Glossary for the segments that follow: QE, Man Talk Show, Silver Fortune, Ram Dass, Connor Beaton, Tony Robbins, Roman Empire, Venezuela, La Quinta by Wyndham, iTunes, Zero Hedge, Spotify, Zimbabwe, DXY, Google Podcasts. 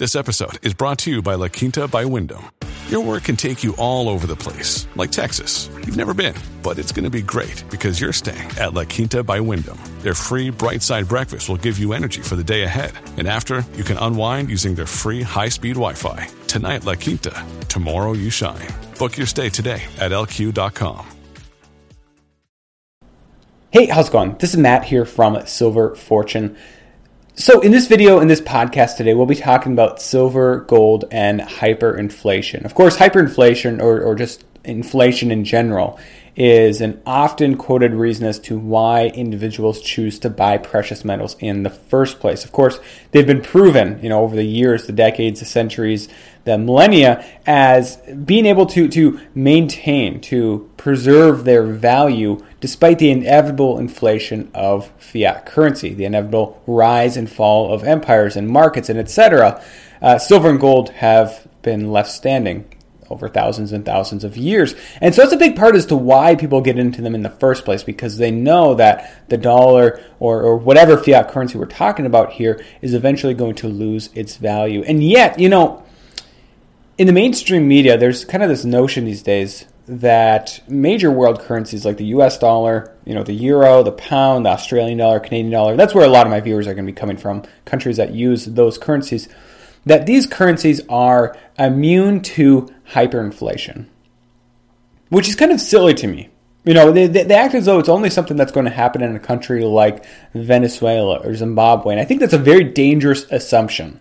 This episode is brought to you by La Quinta by Wyndham. Your work can take you all over the place, like Texas. You've never been, but it's going to be great because you're staying at La Quinta by Wyndham. Their free Bright Side breakfast will give you energy for the day ahead. And after, you can unwind using their free high-speed Wi-Fi. Tonight, La Quinta. Tomorrow, you shine. Book your stay today at LQ.com. Hey, how's it going? This is Matt here from Silver Fortune. So in this video, in this podcast today, we'll be talking about silver, gold, and hyperinflation. Of course, hyperinflation, or just inflation in general, is an often quoted reason as to why individuals choose to buy precious metals in the first place. Of course, they've been proven, over the years, the decades, the centuries, the millennia, as being able to maintain, to preserve their value despite the inevitable inflation of fiat currency, the inevitable rise and fall of empires and markets and etc. Silver and gold have been left standing over thousands and thousands of years. And so that's a big part as to why people get into them in the first place, because they know that the dollar or whatever fiat currency we're talking about here is eventually going to lose its value. And yet, in the mainstream media, there's kind of this notion these days that major world currencies like the US dollar, the euro, the pound, the Australian dollar, Canadian dollar, that's where a lot of my viewers are going to be coming from, countries that use those currencies, that these currencies are immune to hyperinflation, which is kind of silly to me. They act as though it's only something that's going to happen in a country like Venezuela or Zimbabwe, and I think that's a very dangerous assumption.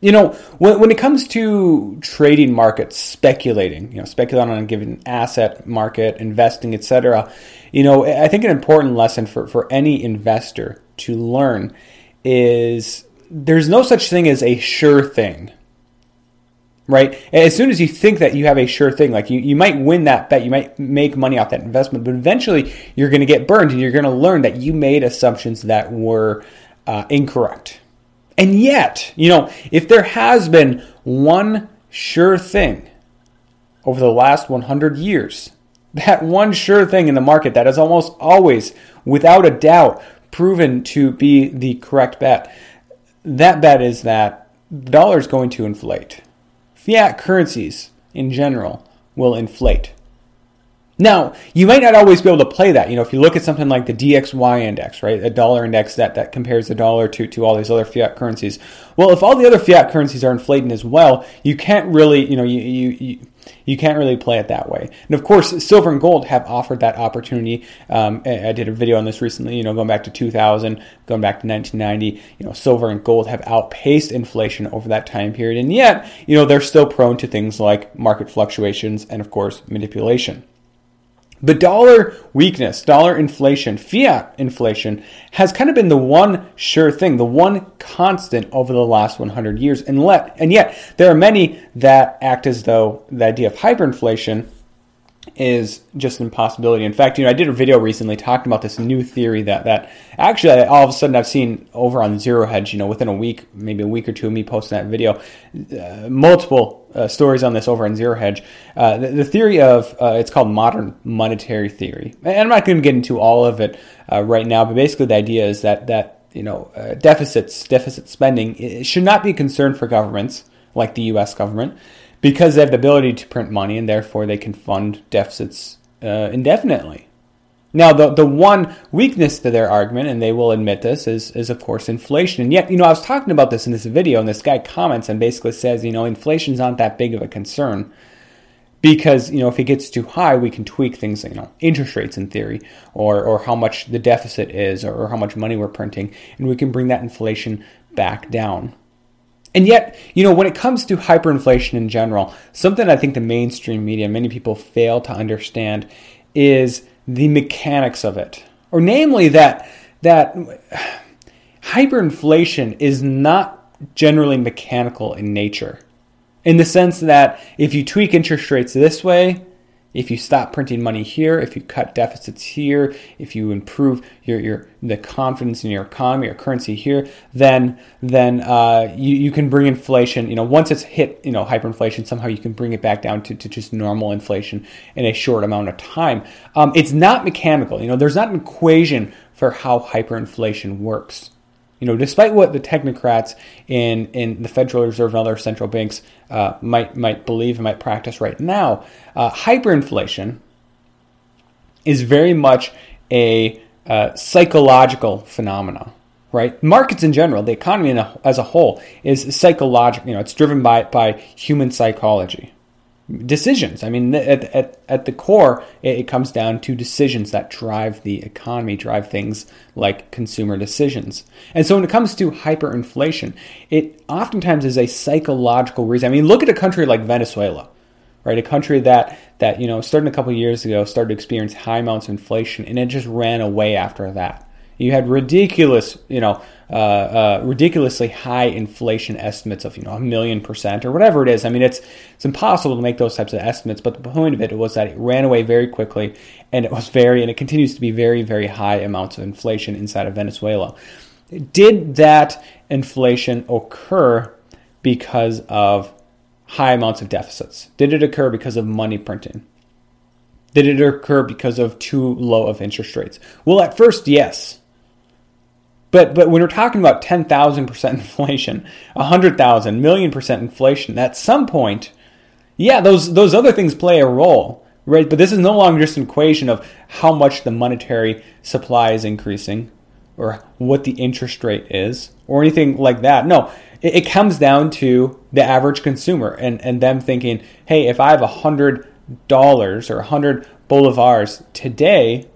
When it comes to trading markets, speculating on a given asset market, investing, etc., I think an important lesson for any investor to learn is there's no such thing as a sure thing. Right? As soon as you think that you have a sure thing, like you might win that bet, you might make money off that investment, but eventually you're going to get burned and you're going to learn that you made assumptions that were incorrect. And yet, if there has been one sure thing over the last 100 years, that one sure thing in the market that is almost always, without a doubt, proven to be the correct bet, that bet is that the dollar is going to inflate. Fiat currencies in general will inflate. Now, you might not always be able to play that. If you look at something like the DXY index, right, a dollar index that compares the dollar to all these other fiat currencies. Well, if all the other fiat currencies are inflating as well, you can't really, you can't really play it that way. And of course, silver and gold have offered that opportunity. I did a video on this recently, going back to 2000, going back to 1990, silver and gold have outpaced inflation over that time period. And yet, they're still prone to things like market fluctuations and, of course, manipulation. But dollar weakness, dollar inflation, fiat inflation has kind of been the one sure thing, the one constant over the last 100 years. And yet there are many that act as though the idea of hyperinflation is just an impossibility. In fact, I did a video recently talking about this new theory that actually all of a sudden I've seen over on Zero Hedge, within a week, maybe a week or two of me posting that video, multiple stories on this over on Zero Hedge. The theory of, it's called modern monetary theory. And I'm not going to get into all of it right now, but basically the idea is that deficit spending, it should not be a concern for governments like the U.S. government, because they have the ability to print money and therefore they can fund deficits indefinitely. Now, the one weakness to their argument, and they will admit this, is of course inflation. And yet, I was talking about this in this video, and this guy comments and basically says, inflation's not that big of a concern because, if it gets too high, we can tweak things, interest rates in theory, or how much the deficit is, or how much money we're printing, and we can bring that inflation back down. And yet, when it comes to hyperinflation in general, something I think the mainstream media, many people fail to understand, is the mechanics of it. Or namely that hyperinflation is not generally mechanical in nature, in the sense that if you tweak interest rates this way, if you stop printing money here, if you cut deficits here, if you improve the confidence in your economy or currency here, then you can bring inflation. Once it's hit, hyperinflation, somehow you can bring it back down to just normal inflation in a short amount of time. It's not mechanical. There's not an equation for how hyperinflation works. You know, despite what the technocrats in the Federal Reserve and other central banks might believe and might practice right now, hyperinflation is very much a psychological phenomenon, right? Markets in general, the economy as a whole, is psychological. You know, it's driven by human psychology. Decisions. I mean, at the core, it comes down to decisions that drive the economy, drive things like consumer decisions. And so when it comes to hyperinflation, it oftentimes is a psychological reason. I mean, look at a country like Venezuela, right? A country that you know, starting a couple of years ago, started to experience high amounts of inflation, and it just ran away after that. You had ridiculously high inflation estimates of, 1,000,000% or whatever it is. I mean, it's impossible to make those types of estimates, but the point of it was that it ran away very quickly, and it continues to be very, very high amounts of inflation inside of Venezuela. Did that inflation occur because of high amounts of deficits? Did it occur because of money printing? Did it occur because of too low of interest rates? Well, at first, yes. But when we're talking about 10,000% inflation, 100,000, 1,000,000% inflation, at some point, yeah, those other things play a role, right? But this is no longer just an equation of how much the monetary supply is increasing or what the interest rate is or anything like that. No, it comes down to the average consumer and them thinking, hey, if I have $100 or 100 bolivars today,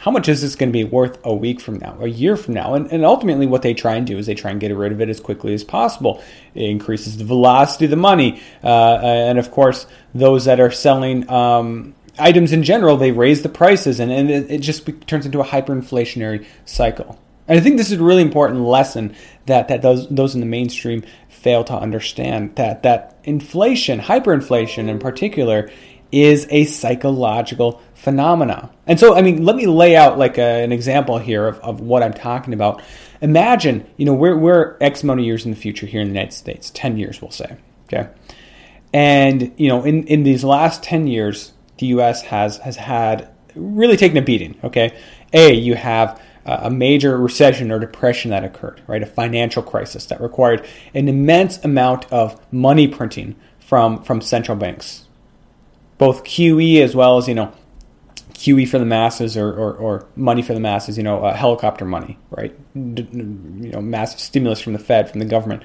how much is this going to be worth a week from now, a year from now? And ultimately what they try and do is they try and get rid of it as quickly as possible. It increases the velocity of the money. And of course, those that are selling items in general, they raise the prices and it just turns into a hyperinflationary cycle. And I think this is a really important lesson that those in the mainstream fail to understand, that inflation, hyperinflation in particular, is a psychological phenomena. And so, I mean, let me lay out like an example here of what I'm talking about. Imagine, we're X amount of years in the future here in the United States, 10 years we'll say, okay? And, in these last 10 years, the U.S. has had really taken a beating, okay? You have a major recession or depression that occurred, right? A financial crisis that required an immense amount of money printing from central banks, both QE as well as, QE for the masses or money for the masses, helicopter money, right? Massive stimulus from the Fed, from the government.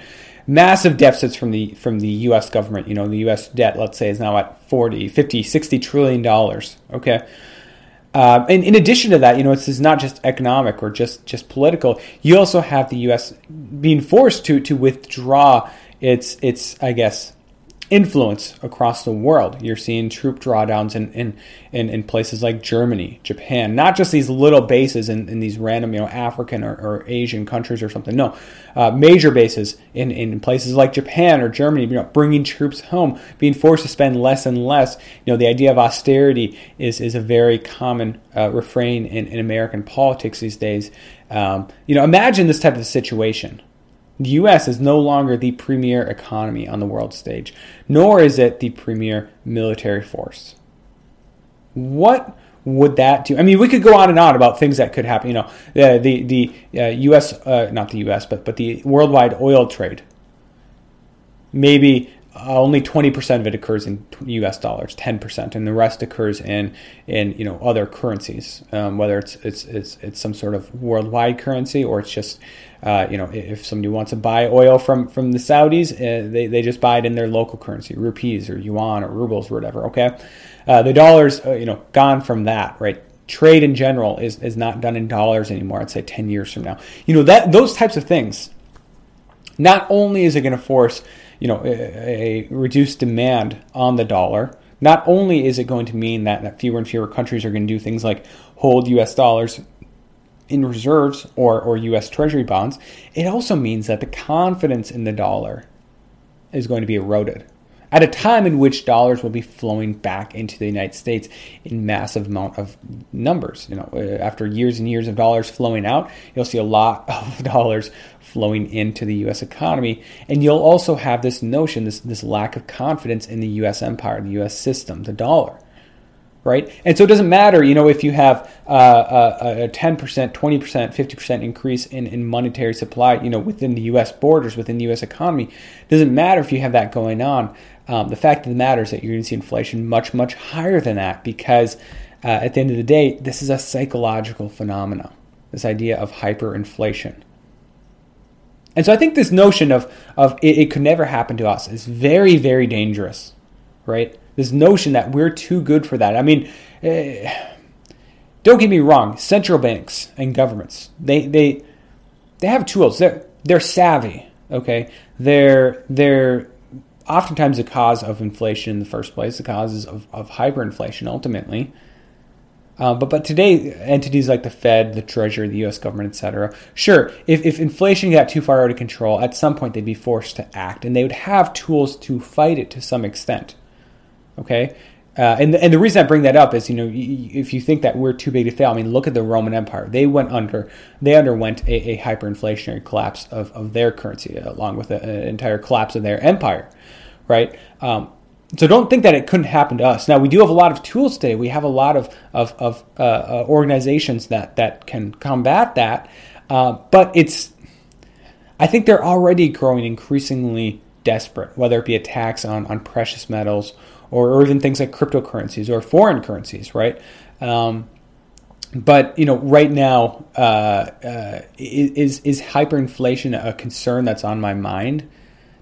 Massive deficits from the U.S. government. The U.S. debt, let's say, is now at $40, $50, $60 trillion, okay? And in addition to that, it's not just economic or just political. You also have the U.S. being forced to withdraw its, I guess, influence across the world. You're seeing troop drawdowns in places like Germany, Japan, not just these little bases in these random, African or Asian countries or something. No, major bases in places like Japan or Germany, bringing troops home, being forced to spend less and less. The idea of austerity is a very common refrain in American politics these days. Imagine this type of situation. The U.S. is no longer the premier economy on the world stage, nor is it the premier military force. What would that do? I mean, we could go on and on about things that could happen. The U.S., not the U.S., but the worldwide oil trade. Maybe only 20% of it occurs in U.S. dollars, 10%, and the rest occurs in other currencies, whether it's some sort of worldwide currency or it's just. If somebody wants to buy oil from the Saudis, they just buy it in their local currency, rupees or yuan or rubles or whatever, okay? The dollar's, gone from that, right? Trade in general is not done in dollars anymore, I'd say 10 years from now. Those types of things, not only is it going to force, a reduced demand on the dollar, not only is it going to mean that fewer and fewer countries are going to do things like hold U.S. dollars in reserves or U.S. Treasury bonds, it also means that the confidence in the dollar is going to be eroded at a time in which dollars will be flowing back into the United States in massive amount of numbers. After years and years of dollars flowing out, you'll see a lot of dollars flowing into the U.S. economy. And you'll also have this notion, this lack of confidence in the U.S. empire, the U.S. system, the dollar. right? And so it doesn't matter, you know, if you have a 10%, 20%, 50% increase in monetary supply, you know, within the U.S. borders, within the U.S. economy. It doesn't matter if you have that going on. The fact of the matter is that you're going to see inflation much, much higher than that because at the end of the day, this is a psychological phenomenon, this idea of hyperinflation. And so I think this notion of it could never happen to us is very, very dangerous, right? This notion that we're too good for that. I mean, don't get me wrong. Central banks and governments, they have tools. They're savvy, okay? They're oftentimes the cause of inflation in the first place, the causes of hyperinflation ultimately. But today, entities like the Fed, the Treasury, the U.S. government, et cetera, sure, if inflation got too far out of control, at some point they'd be forced to act, and they would have tools to fight it to some extent, okay? And the reason I bring that up is, you know, if you think that we're too big to fail, I mean, look at the Roman Empire. They underwent a hyperinflationary collapse of their currency, along with an entire collapse of their empire, right? So don't think that it couldn't happen to us. Now, we do have a lot of tools today. We have a lot of organizations that can combat that. But I think they're already growing increasingly desperate, whether it be a tax on precious metals or even things like cryptocurrencies or foreign currencies, right? But, you know, right now, is hyperinflation a concern that's on my mind?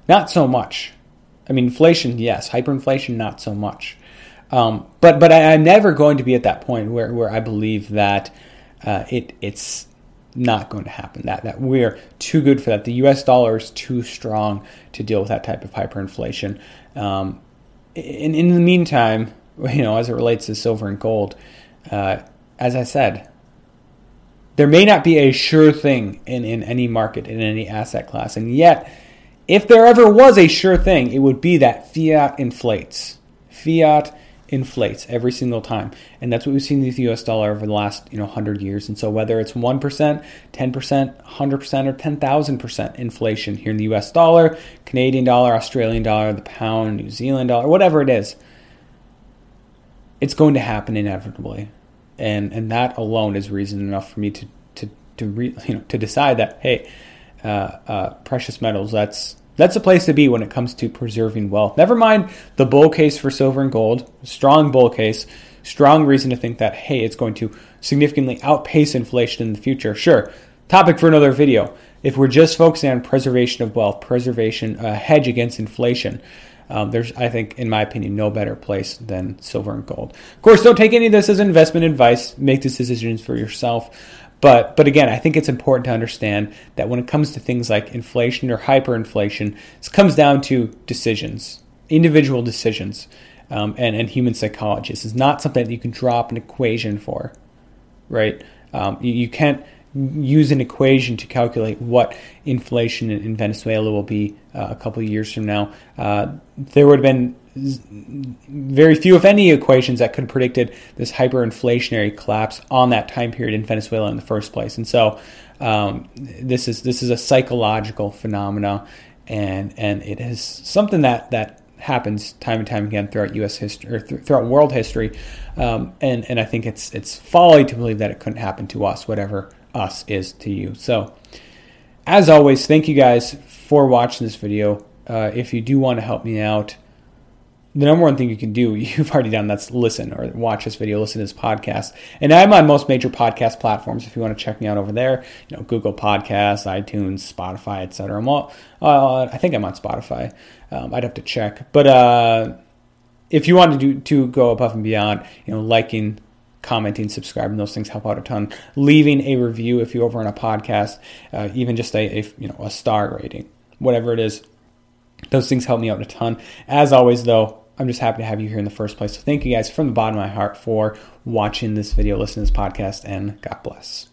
Not so much. I mean, inflation, yes. Hyperinflation, not so much. But I'm never going to be at that point where I believe that it's not going to happen, that we're too good for that. The U.S. dollar is too strong to deal with that type of hyperinflation. In the meantime, you know, as it relates to silver and gold, as I said, there may not be a sure thing in any market, in any asset class, and yet, if there ever was a sure thing, it would be that fiat inflates. Fiat inflates every single time. And that's what we've seen with the U.S. dollar over the last 100 years. And so whether it's 1%, 10%, 100%, or 10,000% inflation here in the U.S. dollar, Canadian dollar, Australian dollar, the pound, New Zealand dollar, whatever it is, it's going to happen inevitably. And that alone is reason enough for me to decide that, hey, precious metals, that's a place to be when it comes to preserving wealth. Never mind the bull case for silver and gold, strong bull case, strong reason to think that, hey, it's going to significantly outpace inflation in the future. Sure, topic for another video. If we're just focusing on preservation of wealth, hedge against inflation, there's, I think, in my opinion, no better place than silver and gold. Of course, don't take any of this as investment advice. Make these decisions for yourself. But again, I think it's important to understand that when it comes to things like inflation or hyperinflation, it comes down to decisions, individual decisions, and human psychology. This is not something that you can drop an equation for, right? You can't use an equation to calculate what inflation in Venezuela will be a couple of years from now. There would have been very few, if any, equations that could have predicted this hyperinflationary collapse on that time period in Venezuela in the first place. And so this is a psychological phenomena, and it is something that happens time and time again throughout U.S. history or throughout world history. And I think it's folly to believe that it couldn't happen to us, whatever us is to you. So as always, thank you guys for watching this video. If you do want to help me out, the number one thing you can do, you've already done, that's listen or watch this video, listen to this podcast. And I'm on most major podcast platforms if you want to check me out over there. You know, Google Podcasts, iTunes, Spotify, etc. I think I'm on Spotify. I'd have to check. But if you want to go above and beyond, you know, liking, commenting, subscribing, those things help out a ton. Leaving a review if you're over on a podcast, even just a star rating, whatever it is. Those things help me out a ton. As always, though, I'm just happy to have you here in the first place. So thank you guys from the bottom of my heart for watching this video, listening to this podcast, and God bless.